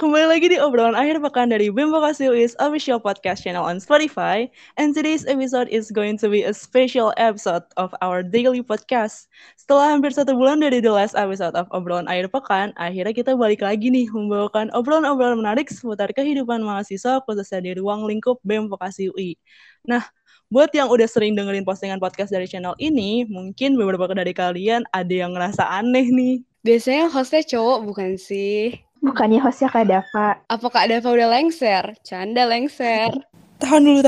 Kembali lagi di Obrolan Akhir Pekan dari BEM Vokasi UI's official podcast channel on Spotify. And today's episode is going to be a special episode of our daily podcast. Setelah hampir 1 bulan dari the last episode of Obrolan Akhir Pekan, akhirnya kita balik lagi nih membawakan obrolan-obrolan menarik seputar kehidupan mahasiswa khususnya di ruang lingkup BEM Vokasi UI. Nah, buat yang udah sering dengerin postingan podcast dari channel ini, mungkin beberapa dari kalian ada yang ngerasa aneh nih. Biasanya hostnya cowok bukan sih? Bukannya hostnya Kak Dava. Apa Kak Dava udah lengser? Canda lengser. Tahan dulu.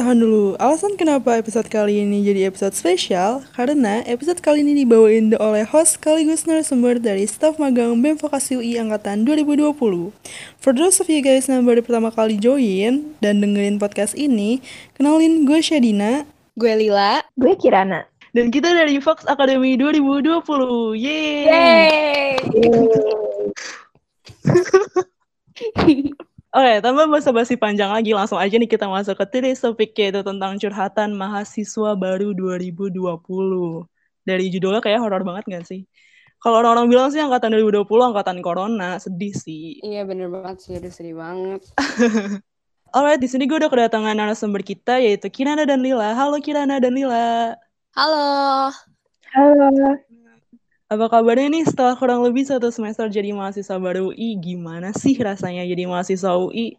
Alasan kenapa episode kali ini jadi episode spesial, karena episode kali ini dibawain oleh host sekaligus narasumber dari staf magang BEM Vokasi UI Angkatan 2020. For those of you guys yang baru pertama kali join dan dengerin podcast ini, kenalin gue Syadina. Gue Lila. Gue Kirana. Dan kita dari Voks Academy 2020. Yeay! Oke, tanpa basa-basi panjang lagi, langsung aja nih kita masuk ke today's topic, yaitu tentang curhatan mahasiswa baru 2020. Dari judulnya kayak horor banget gak sih? Kalau orang-orang bilang sih angkatan 2020 angkatan corona, sedih sih. Iya bener banget sih, udah sedih banget. Alright, di sini gue udah kedatangan narasumber kita, yaitu Kirana dan Lila. Halo Kirana dan Lila. Halo. Apa kabarnya nih setelah kurang lebih 1 semester jadi mahasiswa baru UI? Gimana sih rasanya jadi mahasiswa UI?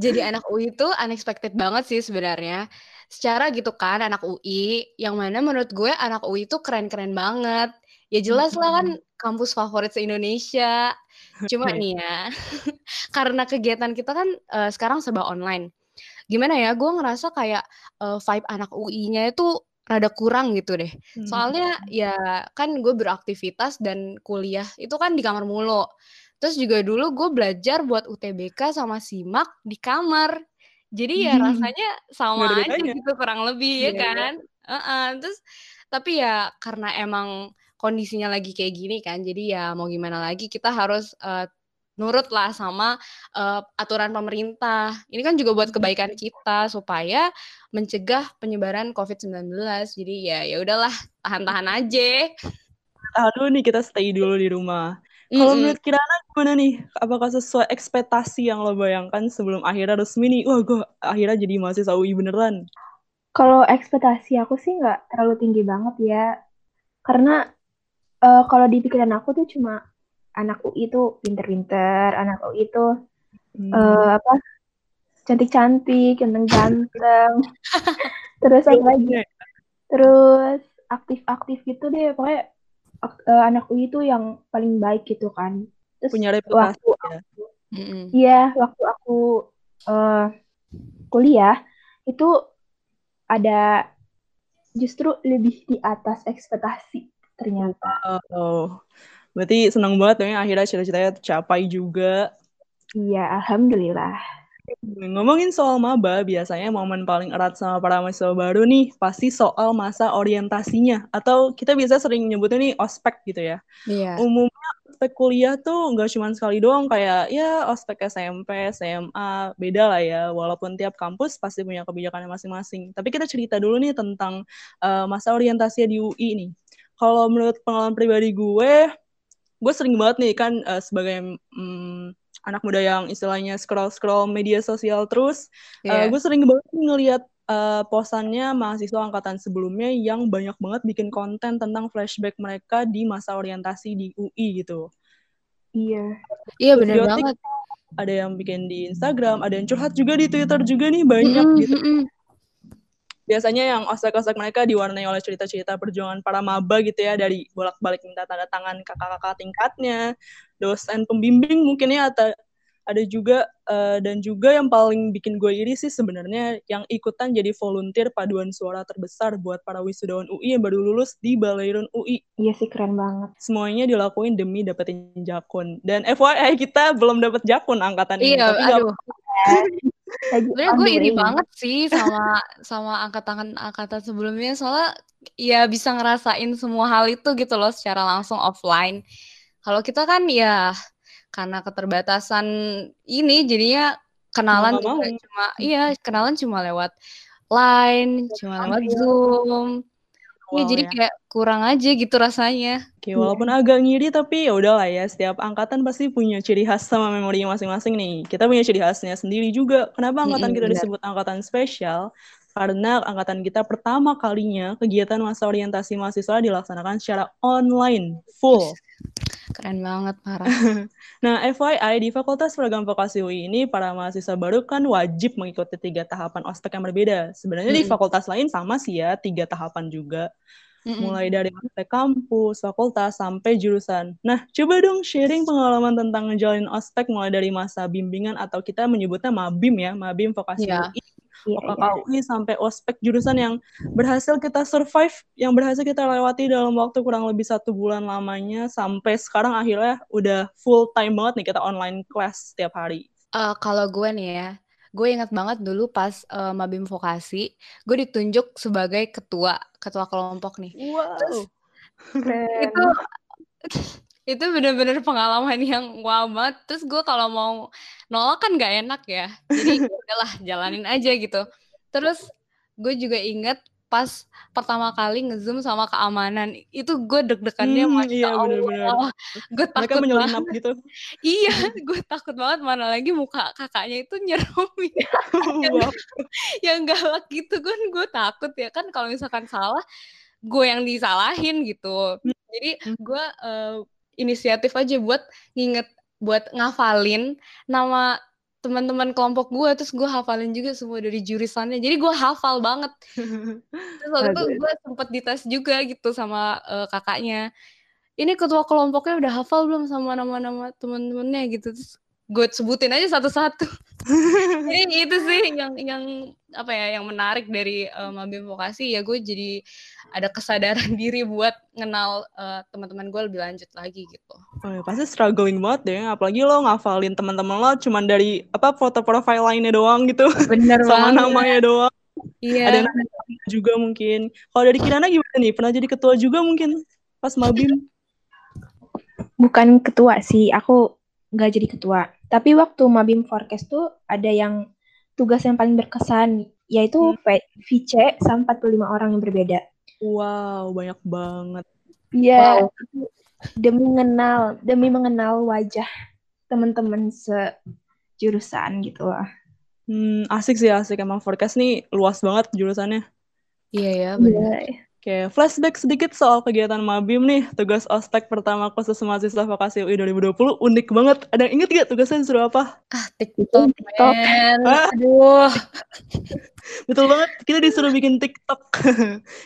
Jadi anak UI itu unexpected banget sih sebenarnya. Secara gitu kan anak UI, yang mana menurut gue anak UI itu keren-keren banget. Ya jelas lah kan kampus favorit se-Indonesia. Cuma nih ya, karena kegiatan kita kan sekarang serba online. Gimana ya, gue ngerasa kayak vibe anak UI-nya itu rada kurang gitu deh. Soalnya ya kan gue beraktivitas dan kuliah itu kan di kamar mulu. Terus juga dulu gue belajar buat UTBK sama SIMAK di kamar. Jadi ya rasanya sama aja gitu kurang lebih ya kan. Terus tapi ya karena emang kondisinya lagi kayak gini kan. Jadi ya mau gimana lagi kita harus nurut lah sama aturan pemerintah. Ini kan juga buat kebaikan kita supaya mencegah penyebaran COVID-19. Jadi ya udahlah, tahan-tahan aja. Aduh nih kita stay dulu di rumah. Kalau menurut Kirana gimana nih? Apakah sesuai ekspektasi yang lo bayangkan sebelum akhirnya resmi nih? Wah, gue akhirnya jadi mahasiswa UI beneran. Kalau ekspektasi aku sih nggak terlalu tinggi banget ya. Karena kalau di pikiran aku tuh cuma anak UI itu pinter-pinter, anak UI itu cantik-cantik, ganteng-ganteng, terus apa lagi, terus aktif-aktif gitu deh, pokoknya anak UI itu yang paling baik gitu kan. Terus punya reputasi. Waktu aku kuliah itu ada justru lebih di atas ekspektasi ternyata. Berarti senang banget ya akhirnya cita-citanya tercapai juga. Iya, alhamdulillah. Ngomongin soal maba, biasanya momen paling erat sama para mahasiswa baru nih pasti soal masa orientasinya, atau kita biasa sering nyebutnya nih ospek gitu ya. Iya. Umumnya ospek kuliah tuh nggak cuma sekali doang, kayak ya ospek SMP, SMA, beda lah ya. Walaupun tiap kampus pasti punya kebijakannya masing-masing. Tapi kita cerita dulu nih tentang masa orientasinya di UI nih. Kalau menurut pengalaman pribadi gue sering banget nih kan sebagai anak muda yang istilahnya scroll media sosial terus, gue sering banget ngelihat posannya mahasiswa angkatan sebelumnya yang banyak banget bikin konten tentang flashback mereka di masa orientasi di UI gitu. Iya benar banget. Ada yang bikin di Instagram, ada yang curhat juga di Twitter juga nih banyak gitu. Biasanya yang ospek-ospek mereka diwarnai oleh cerita-cerita perjuangan para maba gitu ya, dari bolak-balik minta tanda tangan kakak-kakak tingkatnya, dosen pembimbing mungkin ya, atau ada juga dan juga yang paling bikin gue iri sih sebenarnya yang ikutan jadi volunteer paduan suara terbesar buat para wisudawan UI yang baru lulus di Balairung UI. Iya sih, keren banget. Semuanya dilakuin demi dapetin jakun. Dan FYI kita belum dapet jakun angkatan ini. Iya, aduh. Sebenernya gue iri banget sih sama angkatan sebelumnya, soalnya ya bisa ngerasain semua hal itu gitu loh secara langsung offline. Kalau kita kan ya karena keterbatasan ini jadinya kenalan cuma lewat Line, cuma lewat Zoom. Iya, jadi kayak kurang aja gitu rasanya. Oke, walaupun agak ngiri tapi ya udahlah ya, setiap angkatan pasti punya ciri khas sama memorinya masing-masing nih. Kita punya ciri khasnya sendiri juga. Kenapa angkatan kita disebut angkatan spesial? Karena angkatan kita pertama kalinya kegiatan masa orientasi mahasiswa dilaksanakan secara online, full. Keren banget, parah. Nah, FYI, di Fakultas Program Vokasi UI ini, para mahasiswa baru kan wajib mengikuti 3 tahapan ospek yang berbeda. Sebenarnya di fakultas lain sama sih ya, 3 tahapan juga. Mulai dari ospek kampus, fakultas, sampai jurusan. Nah, coba dong sharing pengalaman tentang ngejalanin ospek mulai dari masa bimbingan, atau kita menyebutnya mabim ya, mabim Vokasi UI. OKKUI sampai ospek jurusan yang berhasil kita survive, yang berhasil kita lewati dalam waktu kurang lebih 1 bulan lamanya, sampai sekarang akhirnya udah full time banget nih kita online class setiap hari. Kalau gue nih ya, gue ingat banget dulu pas Mabim Vokasi, gue ditunjuk sebagai ketua kelompok nih. Wow. Terus, itu benar-benar pengalaman yang wow banget. Terus gue kalau mau nolak kan gak enak ya, jadi udahlah jalanin aja gitu. Terus gue juga inget pas pertama kali ngezoom sama keamanan, itu gue deg-degannya masya Allah, gue takut banget gitu. Iya, gue takut banget, mana lagi muka kakaknya itu nyeremin yang galak gitu kan. Gue takut ya kan, kalau misalkan salah gue yang disalahin gitu. Jadi gue inisiatif aja buat nginget, buat ngafalin nama teman-teman kelompok gue. Terus gue hafalin juga semua dari jurusannya, jadi gue hafal banget. Terus waktu itu gue sempet dites juga gitu sama kakaknya, ini ketua kelompoknya udah hafal belum sama nama-nama teman-temannya gitu. Terus gue sebutin aja satu-satu. Jadi itu sih yang apa ya, yang menarik dari Mabim Vokasi ya, gue jadi ada kesadaran diri buat kenal teman-teman gue lebih lanjut lagi gitu. Oh ya, pasti struggling banget deh, apalagi lo ngafalin teman-teman lo cuman dari apa foto profile lainnya doang gitu. Bener sama banget. Namanya doang. Iya. Ada namanya juga mungkin. Kalau dari Kirana gimana nih? Pernah jadi ketua juga mungkin pas Mabim? Bukan ketua sih, aku nggak jadi ketua. Tapi waktu Mabim Forecast tuh ada yang tugas yang paling berkesan, yaitu VC sama 45 orang yang berbeda. Wow, banyak banget. Iya. Wow. Demi mengenal wajah teman-teman sejurusan gitu lah. Asik sih, asik. Emang Forecast nih luas banget jurusannya. Iya ya, benar. Yeah. Oke, flashback sedikit soal kegiatan Mabim nih. Tugas ospek pertama khusus mahasiswa Vokasi UI 2020 unik banget. Ada yang inget gak tugasnya disuruh apa? TikTok. Aduh. Betul banget, kita disuruh bikin TikTok.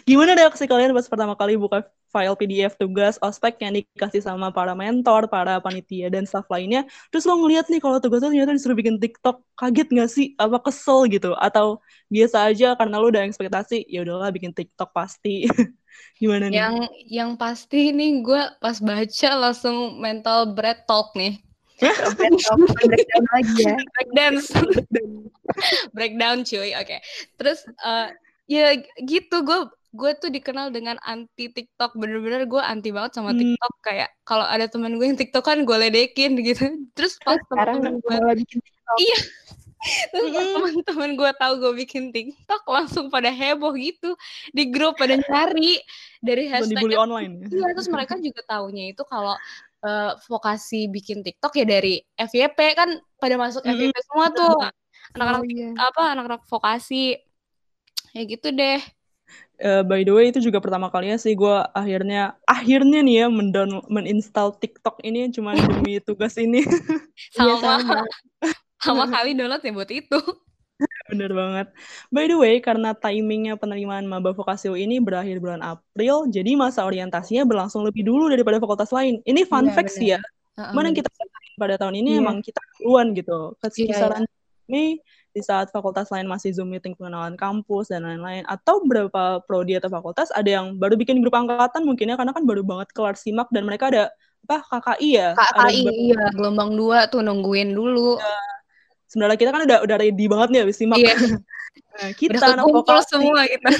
Gimana reaksi kalian pas pertama kali buka file PDF tugas ospek yang dikasih sama para mentor, para panitia, dan staff lainnya? Terus lo ngeliat nih kalau tugasnya ternyata disuruh bikin TikTok. Kaget gak sih? Apa kesel gitu? Atau biasa aja karena lo udah ekspektasi, ya udahlah bikin TikTok pasti. Gimana nih? Yang pasti nih gue pas baca langsung mental breadtalk nih. Breakdown lagi ya. Breakdown cuy. Oke. Terus ya gitu, gue tuh dikenal dengan anti TikTok. Bener-bener gue anti banget sama TikTok. Kayak kalau ada teman gue yang TikTok kan gue ledekin gitu. Terus pas teman gue bikin TikTok. Iya. Terus teman-teman gue tahu gue bikin TikTok langsung pada heboh gitu di grup, pada nyari dari hashtag dibully online. Iya, terus mereka juga taunya itu kalau Vokasi bikin TikTok ya dari FYP kan, pada masuk FYP semua tuh anak-anak Vokasi ya gitu deh. By the way, itu juga pertama kalinya sih gue akhirnya nih ya meninstall TikTok ini cuma demi tugas ini. Sama kali download ya buat itu. Bener banget. By the way, karena timingnya penerimaan maba Vokasi UI ini berakhir bulan April, jadi masa orientasinya berlangsung lebih dulu daripada fakultas lain. Ini fun fact ya. Mana yang kita pada tahun ini emang kita duluan gitu. Kisaran ini di saat fakultas lain masih Zoom meeting pengenalan kampus dan lain-lain. Atau beberapa prodi atau fakultas ada yang baru bikin grup angkatan mungkinnya, karena kan baru banget kelar SIMAK dan mereka ada KKI ya? KKI, iya. Gelombang 2 tuh nungguin dulu. Sebenarnya kita kan udah ready banget nih abis SIMAK. Iya. Nah, kita udah anak Vokasi semua kita.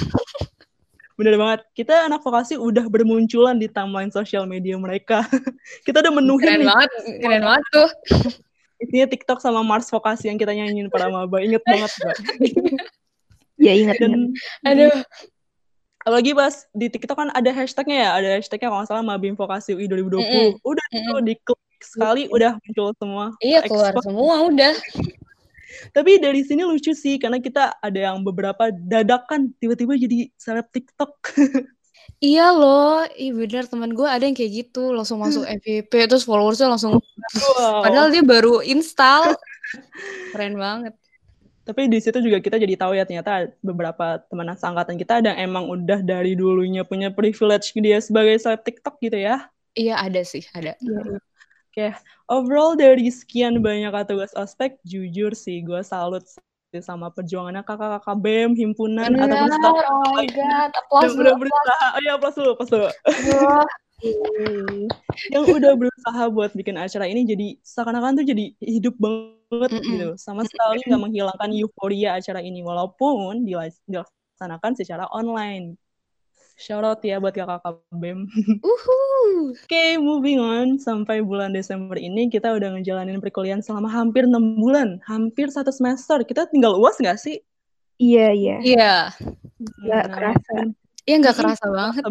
Bener banget. Kita anak Vokasi udah bermunculan di timeline sosial media mereka. Kita udah menuhin. Keren banget tuh. Isinya TikTok sama Mars Vokasi yang kita nyanyiin para maba. Ingat banget, Mbak. Iya, ingat. Aduh. Apalagi pas di TikTok kan ada hashtagnya ya, ada hashtagnya kalau nggak salah BEM Vokasi UI 2020. Udah tuh diklik sekali, udah muncul semua. Iya, keluar semua udah. Tapi dari sini lucu sih, karena kita ada yang beberapa dadakan tiba-tiba jadi seleb TikTok. Iya loh, iya bener, teman gue ada yang kayak gitu, langsung masuk FYP, terus followersnya langsung. Wow. Padahal dia baru install. Keren banget. Tapi di situ juga kita jadi tahu ya, ternyata beberapa teman seangkatan kita ada yang emang udah dari dulunya punya privilege dia sebagai seleb TikTok gitu ya. Iya, ada sih, ada. Iya. Oke, overall dari sekian banyak tugas ospek, jujur sih gue salut sama perjuangannya kakak-kakak BEM, himpunan, ataupun staff. Oh my God, applause dulu. Oh iya, applause dulu. Yang udah berusaha buat bikin acara ini jadi seakan-akan tuh jadi hidup banget gitu, sama sekali nggak menghilangkan euforia acara ini walaupun dilaksanakan secara online. Shout out ya buat kakak-kakak BEM. Oke, moving on. Sampai bulan Desember ini kita udah ngejalanin perkuliahan selama hampir 6 bulan, hampir 1 semester. Kita tinggal UAS nggak sih? Iya. Iya. Nggak kerasa. Iya, nggak kerasa banget.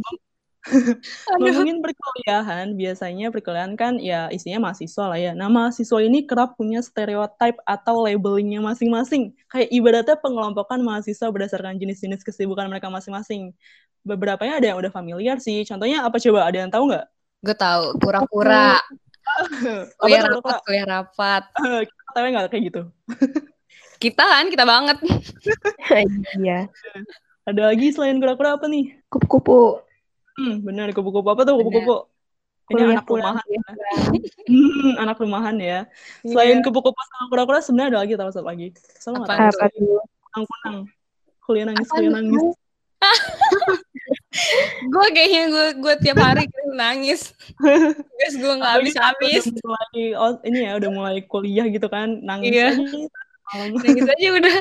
Ngomongin perkuliahan, biasanya perkuliahan kan ya isinya mahasiswa lah ya. Nah, mahasiswa ini kerap punya stereotip atau labelingnya masing-masing. Kayak ibaratnya pengelompokan mahasiswa berdasarkan jenis-jenis kesibukan mereka masing-masing. Beberapanya ada yang udah familiar sih. Contohnya apa coba? Ada yang tahu nggak? Gue tahu, kura-kura. Kuliah rapat. Kita tahu nggak kayak gitu? kita banget. Iya. Ada lagi selain kura-kura apa nih? Kupu-kupu. Benar, kupu-kupu apa tuh? Kupu-kupu. Ini anak rumahan. Ya. Anak rumahan ya. Yeah. Selain kupu-kupu sama kura-kura sebenarnya ada lagi, tahu satu lagi. Sama enggak tahu. Kunang-kunang. Kuliah nangis. gue tiap hari nangis. Guys, gue enggak habis-habis. Udah mulai kuliah gitu kan, nangis. Yeah. Nangis aja udah.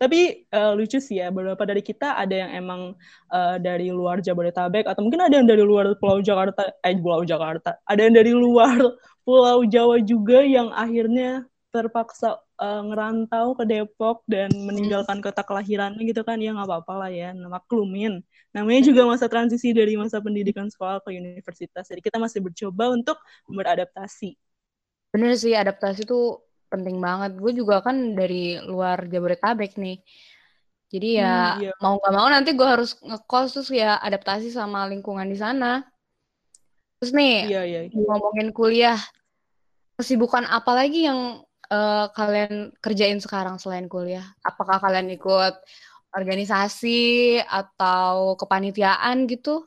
Tapi lucu sih ya, beberapa dari kita ada yang emang dari luar Jabodetabek, atau mungkin ada yang dari luar Pulau Jakarta, ada yang dari luar Pulau Jawa juga yang akhirnya terpaksa ngerantau ke Depok dan meninggalkan kota kelahirannya gitu kan, ya nggak apa-apa lah ya, maklumin. Namanya juga masa transisi dari masa pendidikan sekolah ke universitas, jadi kita masih bercoba untuk beradaptasi. Bener sih, adaptasi tuh penting banget. Gue juga kan dari luar Jabodetabek nih. Jadi ya iya. Mau gak mau nanti gue harus ngekos, terus ya adaptasi sama lingkungan di sana. Terus nih, iya. Ngomongin kuliah, kesibukan apa lagi yang kalian kerjain sekarang selain kuliah? Apakah kalian ikut organisasi atau kepanitiaan gitu?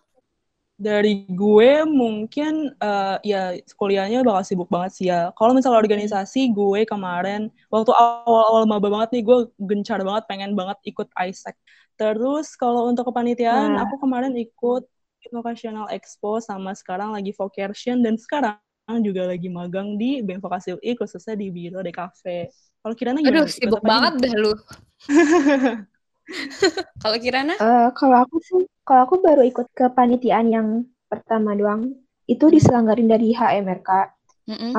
Dari gue mungkin ya kuliahnya bakal sibuk banget sih ya. Kalau misalnya organisasi, gue kemarin waktu awal-awal maba banget nih, gue gencar banget pengen banget ikut ISAC. Terus kalau untuk kepanitiaan, aku kemarin ikut vocational expo, sama sekarang lagi vocation, dan sekarang juga lagi magang di BEM Vokasi UI, khususnya di Biro DKV. Kalau Kirana gimana? Aduh, sibuk banget dah lu. Kalau Kirana? Kalau aku baru ikut kepanitiaan yang pertama doang, itu diselenggarin dari HMRK.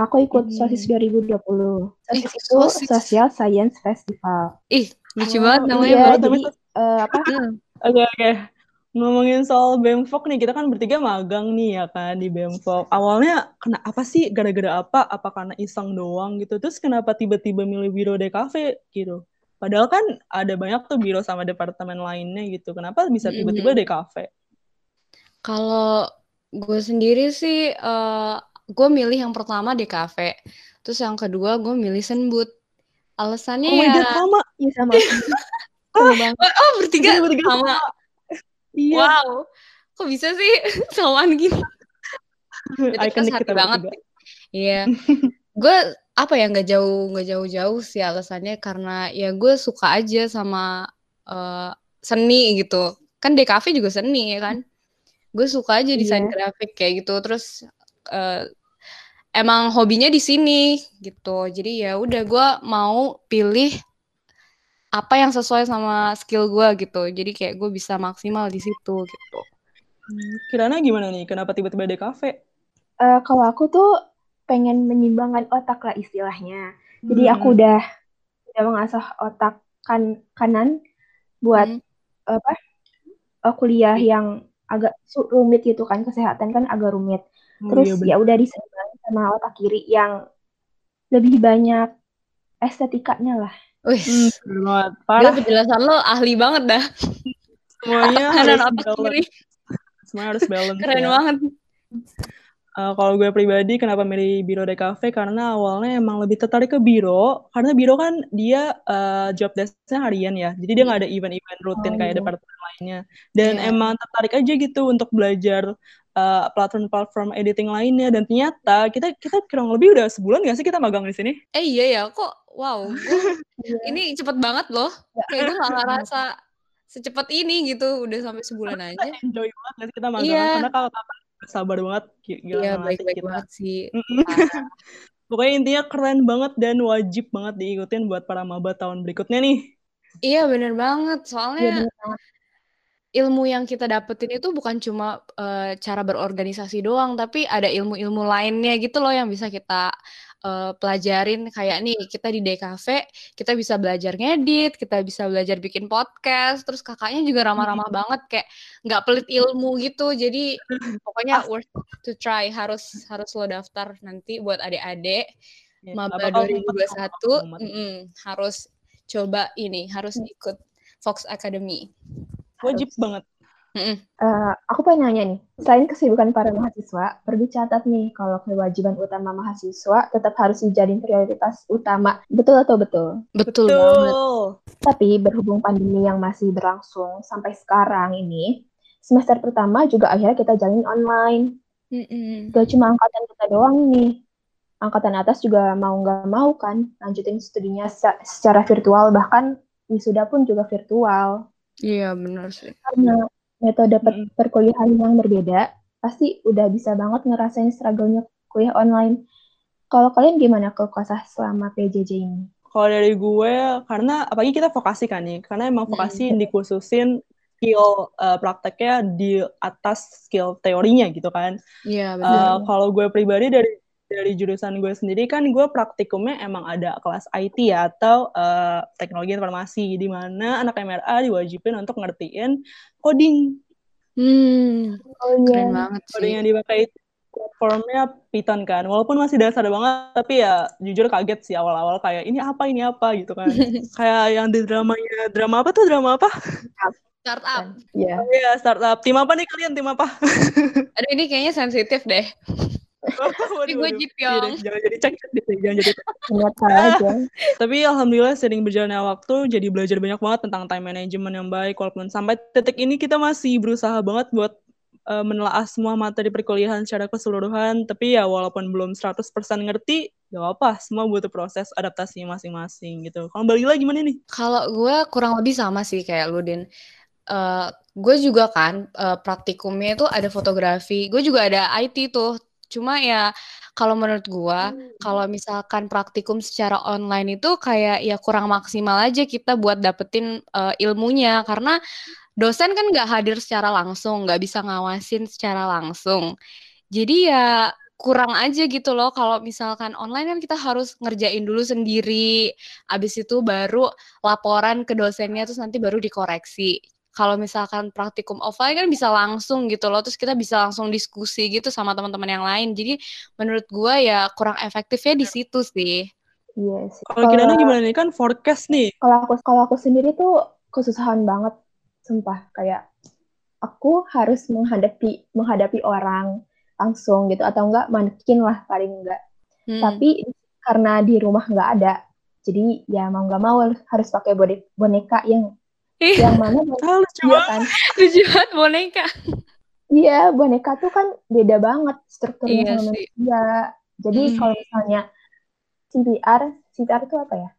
Aku ikut Sosis 2020. Sosis itu Social Science Festival. Ih, lucu banget namanya. Iya, jadi, Oke. Ngomongin soal BEM Vok nih, kita kan bertiga magang nih ya kan di BEM Vok. Awalnya kenapa sih, gara-gara apa? Apa karena iseng doang gitu? Terus kenapa tiba-tiba milih Biro DKV gitu? Padahal kan ada banyak tuh biro sama departemen lainnya gitu. Kenapa bisa tiba-tiba DKV? Kalau gue sendiri sih, gue milih yang pertama DKV. Terus yang kedua gue milih Senbut. Alasannya ya... sama. Oh, bertiga sama. Iya. Wow, kok bisa sih samaan gini? Ikonik kita banget. Iya. Gue apa ya, nggak jauh-jauh sih alasannya, karena ya gue suka aja sama seni gitu kan. DKV juga seni ya kan, gue suka aja desain grafik kayak gitu. Terus emang hobinya di sini gitu, jadi ya udah gue mau pilih apa yang sesuai sama skill gue gitu, jadi kayak gue bisa maksimal di situ gitu. Kirana gimana nih, kenapa tiba-tiba DKV? Kalau aku tuh pengen menyimbangkan otak lah istilahnya. Jadi aku udah mengasah otak kanan buat kuliah yang agak rumit gitu kan, kesehatan kan agak rumit. Terus ya udah disembangi sama otak kiri yang lebih banyak estetikanya lah. Wih, parah. Penjelasan lo ahli banget dah. Semuanya harus balance. Semuanya harus balance. Keren ya. Banget. Kalau gue pribadi kenapa milih Biro DKV, karena awalnya emang lebih tertarik ke Biro, karena Biro kan dia job desk-nya harian ya, jadi dia nggak ada event-event rutin kayak departemen lainnya, dan emang tertarik aja gitu untuk belajar platform-platform editing lainnya, dan ternyata kita kurang lebih udah sebulan nggak sih kita magang di sini? Iya ya, kok wow, ini cepet banget loh, kayak gue nggak ngerasa secepat ini gitu, udah sampai sebulan karena aja. Kita enjoy banget nggak sih kita magang, karena kalau sabar banget, gila ya, baik-baik banget sih. Pokoknya intinya keren banget dan wajib banget diikutin buat para maba tahun berikutnya nih. Iya benar banget, soalnya ilmu yang kita dapetin itu bukan cuma cara berorganisasi doang, tapi ada ilmu-ilmu lainnya gitu loh yang bisa kita pelajarin. Kayak nih, kita di DKV, kita bisa belajar ngedit, kita bisa belajar bikin podcast, terus kakaknya juga ramah-ramah banget, kayak nggak pelit ilmu gitu, jadi pokoknya worth to try, harus lo daftar nanti buat adik-adik, maba 2021, harus coba ini, harus ikut Voks Academy. Wajib banget. Aku pengen nanya nih, selain kesibukan para mahasiswa, perlu catat nih kalau kewajiban utama mahasiswa tetap harus dijadiin prioritas utama. Betul atau betul? Betul banget. Tapi berhubung pandemi yang masih berlangsung sampai sekarang ini, semester pertama juga akhirnya kita jalanin online. Gak cuma angkatan kita doang nih, angkatan atas juga mau gak mau kan lanjutin studinya secara virtual, bahkan wisuda pun juga virtual. Iya benar sih. Karena metode perkuliahan yang berbeda, pasti udah bisa banget ngerasain struggle-nya kuliah online. Kalau kalian gimana kekosah selama PJJ ini? Kalau dari gue, karena apalagi kita vokasi kan nih, karena emang vokasi dikhususin skill prakteknya di atas skill teorinya gitu kan. Iya benar. Kalau gue pribadi dari jurusan gue sendiri kan gue praktikumnya emang ada kelas IT ya, atau teknologi informasi, di mana anak MRA diwajibin untuk ngertiin coding. Keren banget sih. Coding yang dipakai platformnya Python kan, walaupun masih dasar banget, tapi ya jujur kaget sih awal-awal kayak ini apa gitu kan. Kayak yang di dramanya, drama apa? Startup. Iya, startup. Tim apa nih kalian, tim apa? Aduh, ini kayaknya sensitif deh. Gue jipyong. Jangan jadi cek-cek deh, jangan jadi aja. Tapi alhamdulillah sering berjalannya waktu, jadi belajar banyak banget tentang time management yang baik. Walaupun sampai titik ini kita masih berusaha banget buat menelaah semua materi perkuliahan secara keseluruhan. Tapi ya walaupun belum 100% ngerti, gak apa, semua butuh proses adaptasi masing-masing gitu. Kalau Mbak Lila gimana nih? Kalau gue kurang lebih sama sih kayak lu, Din. Gue juga kan praktikumnya itu ada fotografi, gue juga ada IT tuh. Cuma ya kalau menurut gue, kalau misalkan praktikum secara online itu kayak ya kurang maksimal aja kita buat dapetin ilmunya. Karena dosen kan nggak hadir secara langsung, nggak bisa ngawasin secara langsung. Jadi ya kurang aja gitu loh, kalau misalkan online kan kita harus ngerjain dulu sendiri. Abis itu baru laporan ke dosennya, terus nanti baru dikoreksi. Kalau misalkan praktikum offline kan bisa langsung gitu loh, terus kita bisa langsung diskusi gitu sama teman-teman yang lain. Jadi menurut gue ya kurang efektifnya di situ sih. Iya sih. Kalau Kirana gimana nih, kan forecast nih. Kalau aku sendiri tuh kesusahan banget, sumpah. Kayak aku harus menghadapi orang langsung gitu, atau enggak manekin lah paling enggak. Tapi karena di rumah enggak ada, jadi ya mau enggak mau harus pakai boneka yang mana tujuan boneka. Iya, boneka tuh kan beda banget strukturnya sama manusia. Jadi kalau misalnya CPR itu apa ya?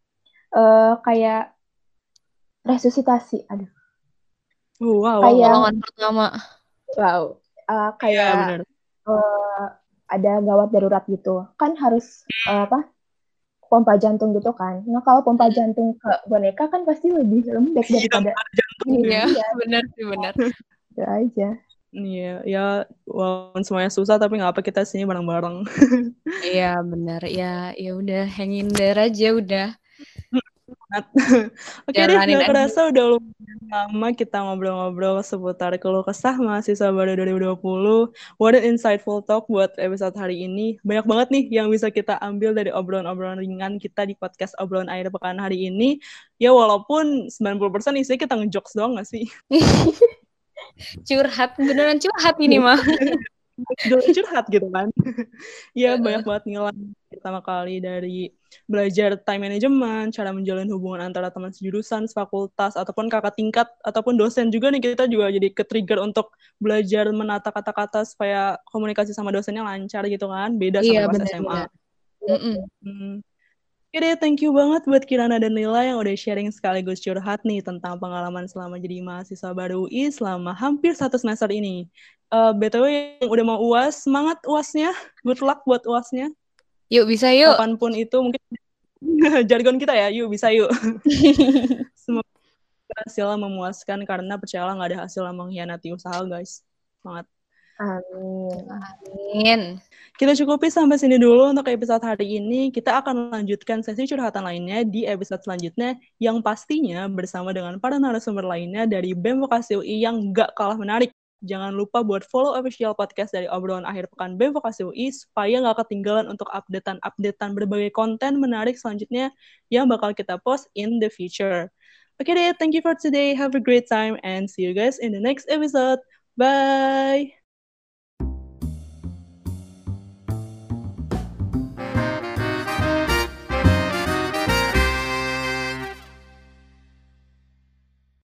Kayak resusitasi. Aduh. Wow, golongan pertama. Wow. Kayak ada gawat darurat gitu. Kan harus pompa jantung gitu kan. Nah, kalau pompa jantung ke boneka kan pasti lebih lembek daripada jantungnya. Iya, benar sih, benar. Itu aja. Iya, ya walaupun semuanya susah tapi enggak apa, kita sini bareng-bareng. Iya, benar. Ya udah hang in there aja udah. banget. Oke deh, gak kerasa udah lumayan lama kita ngobrol-ngobrol seputar keluh kesah mahasiswa baru 2020. What an insightful talk buat episode hari ini. Banyak banget nih yang bisa kita ambil dari obrolan-obrolan ringan kita di podcast Obrolan Akhir Pekan hari ini. Ya walaupun 90% isinya kita ngejokes doang gak sih? Curhat, beneran curhat ini mah. Curhat gitu kan. Ya banyak banget nilai pertama kali dari belajar time management, cara menjalin hubungan antara teman sejurusan, fakultas, ataupun kakak tingkat, ataupun dosen juga nih, kita juga jadi ke-trigger untuk belajar menata kata-kata supaya komunikasi sama dosennya lancar gitu kan, beda sama pas SMA. Oke deh, thank you banget buat Kirana dan Lila yang udah sharing sekaligus curhat nih tentang pengalaman selama jadi mahasiswa baru UI selama hampir 1 semester ini. BTW yang udah mau UAS, semangat UASnya, good luck buat UASnya. Yuk bisa yuk. Kapanpun itu mungkin jargon kita ya, yuk bisa yuk. Semoga hasilnya memuaskan karena percayalah gak ada hasil yang mengkhianati usaha guys. Semangat. Amin. Kita cukupi sampai sini dulu untuk episode hari ini. Kita akan melanjutkan sesi curhatan lainnya di episode selanjutnya yang pastinya bersama dengan para narasumber lainnya dari BEM Vokasi UI yang gak kalah menarik. Jangan lupa buat follow official podcast dari Obrolan Akhir Pekan BEM Vokasi UI supaya gak ketinggalan untuk updatean berbagai konten menarik selanjutnya yang bakal kita post in the future. Oke deh, thank you for today. Have a great time and see you guys in the next episode. Bye!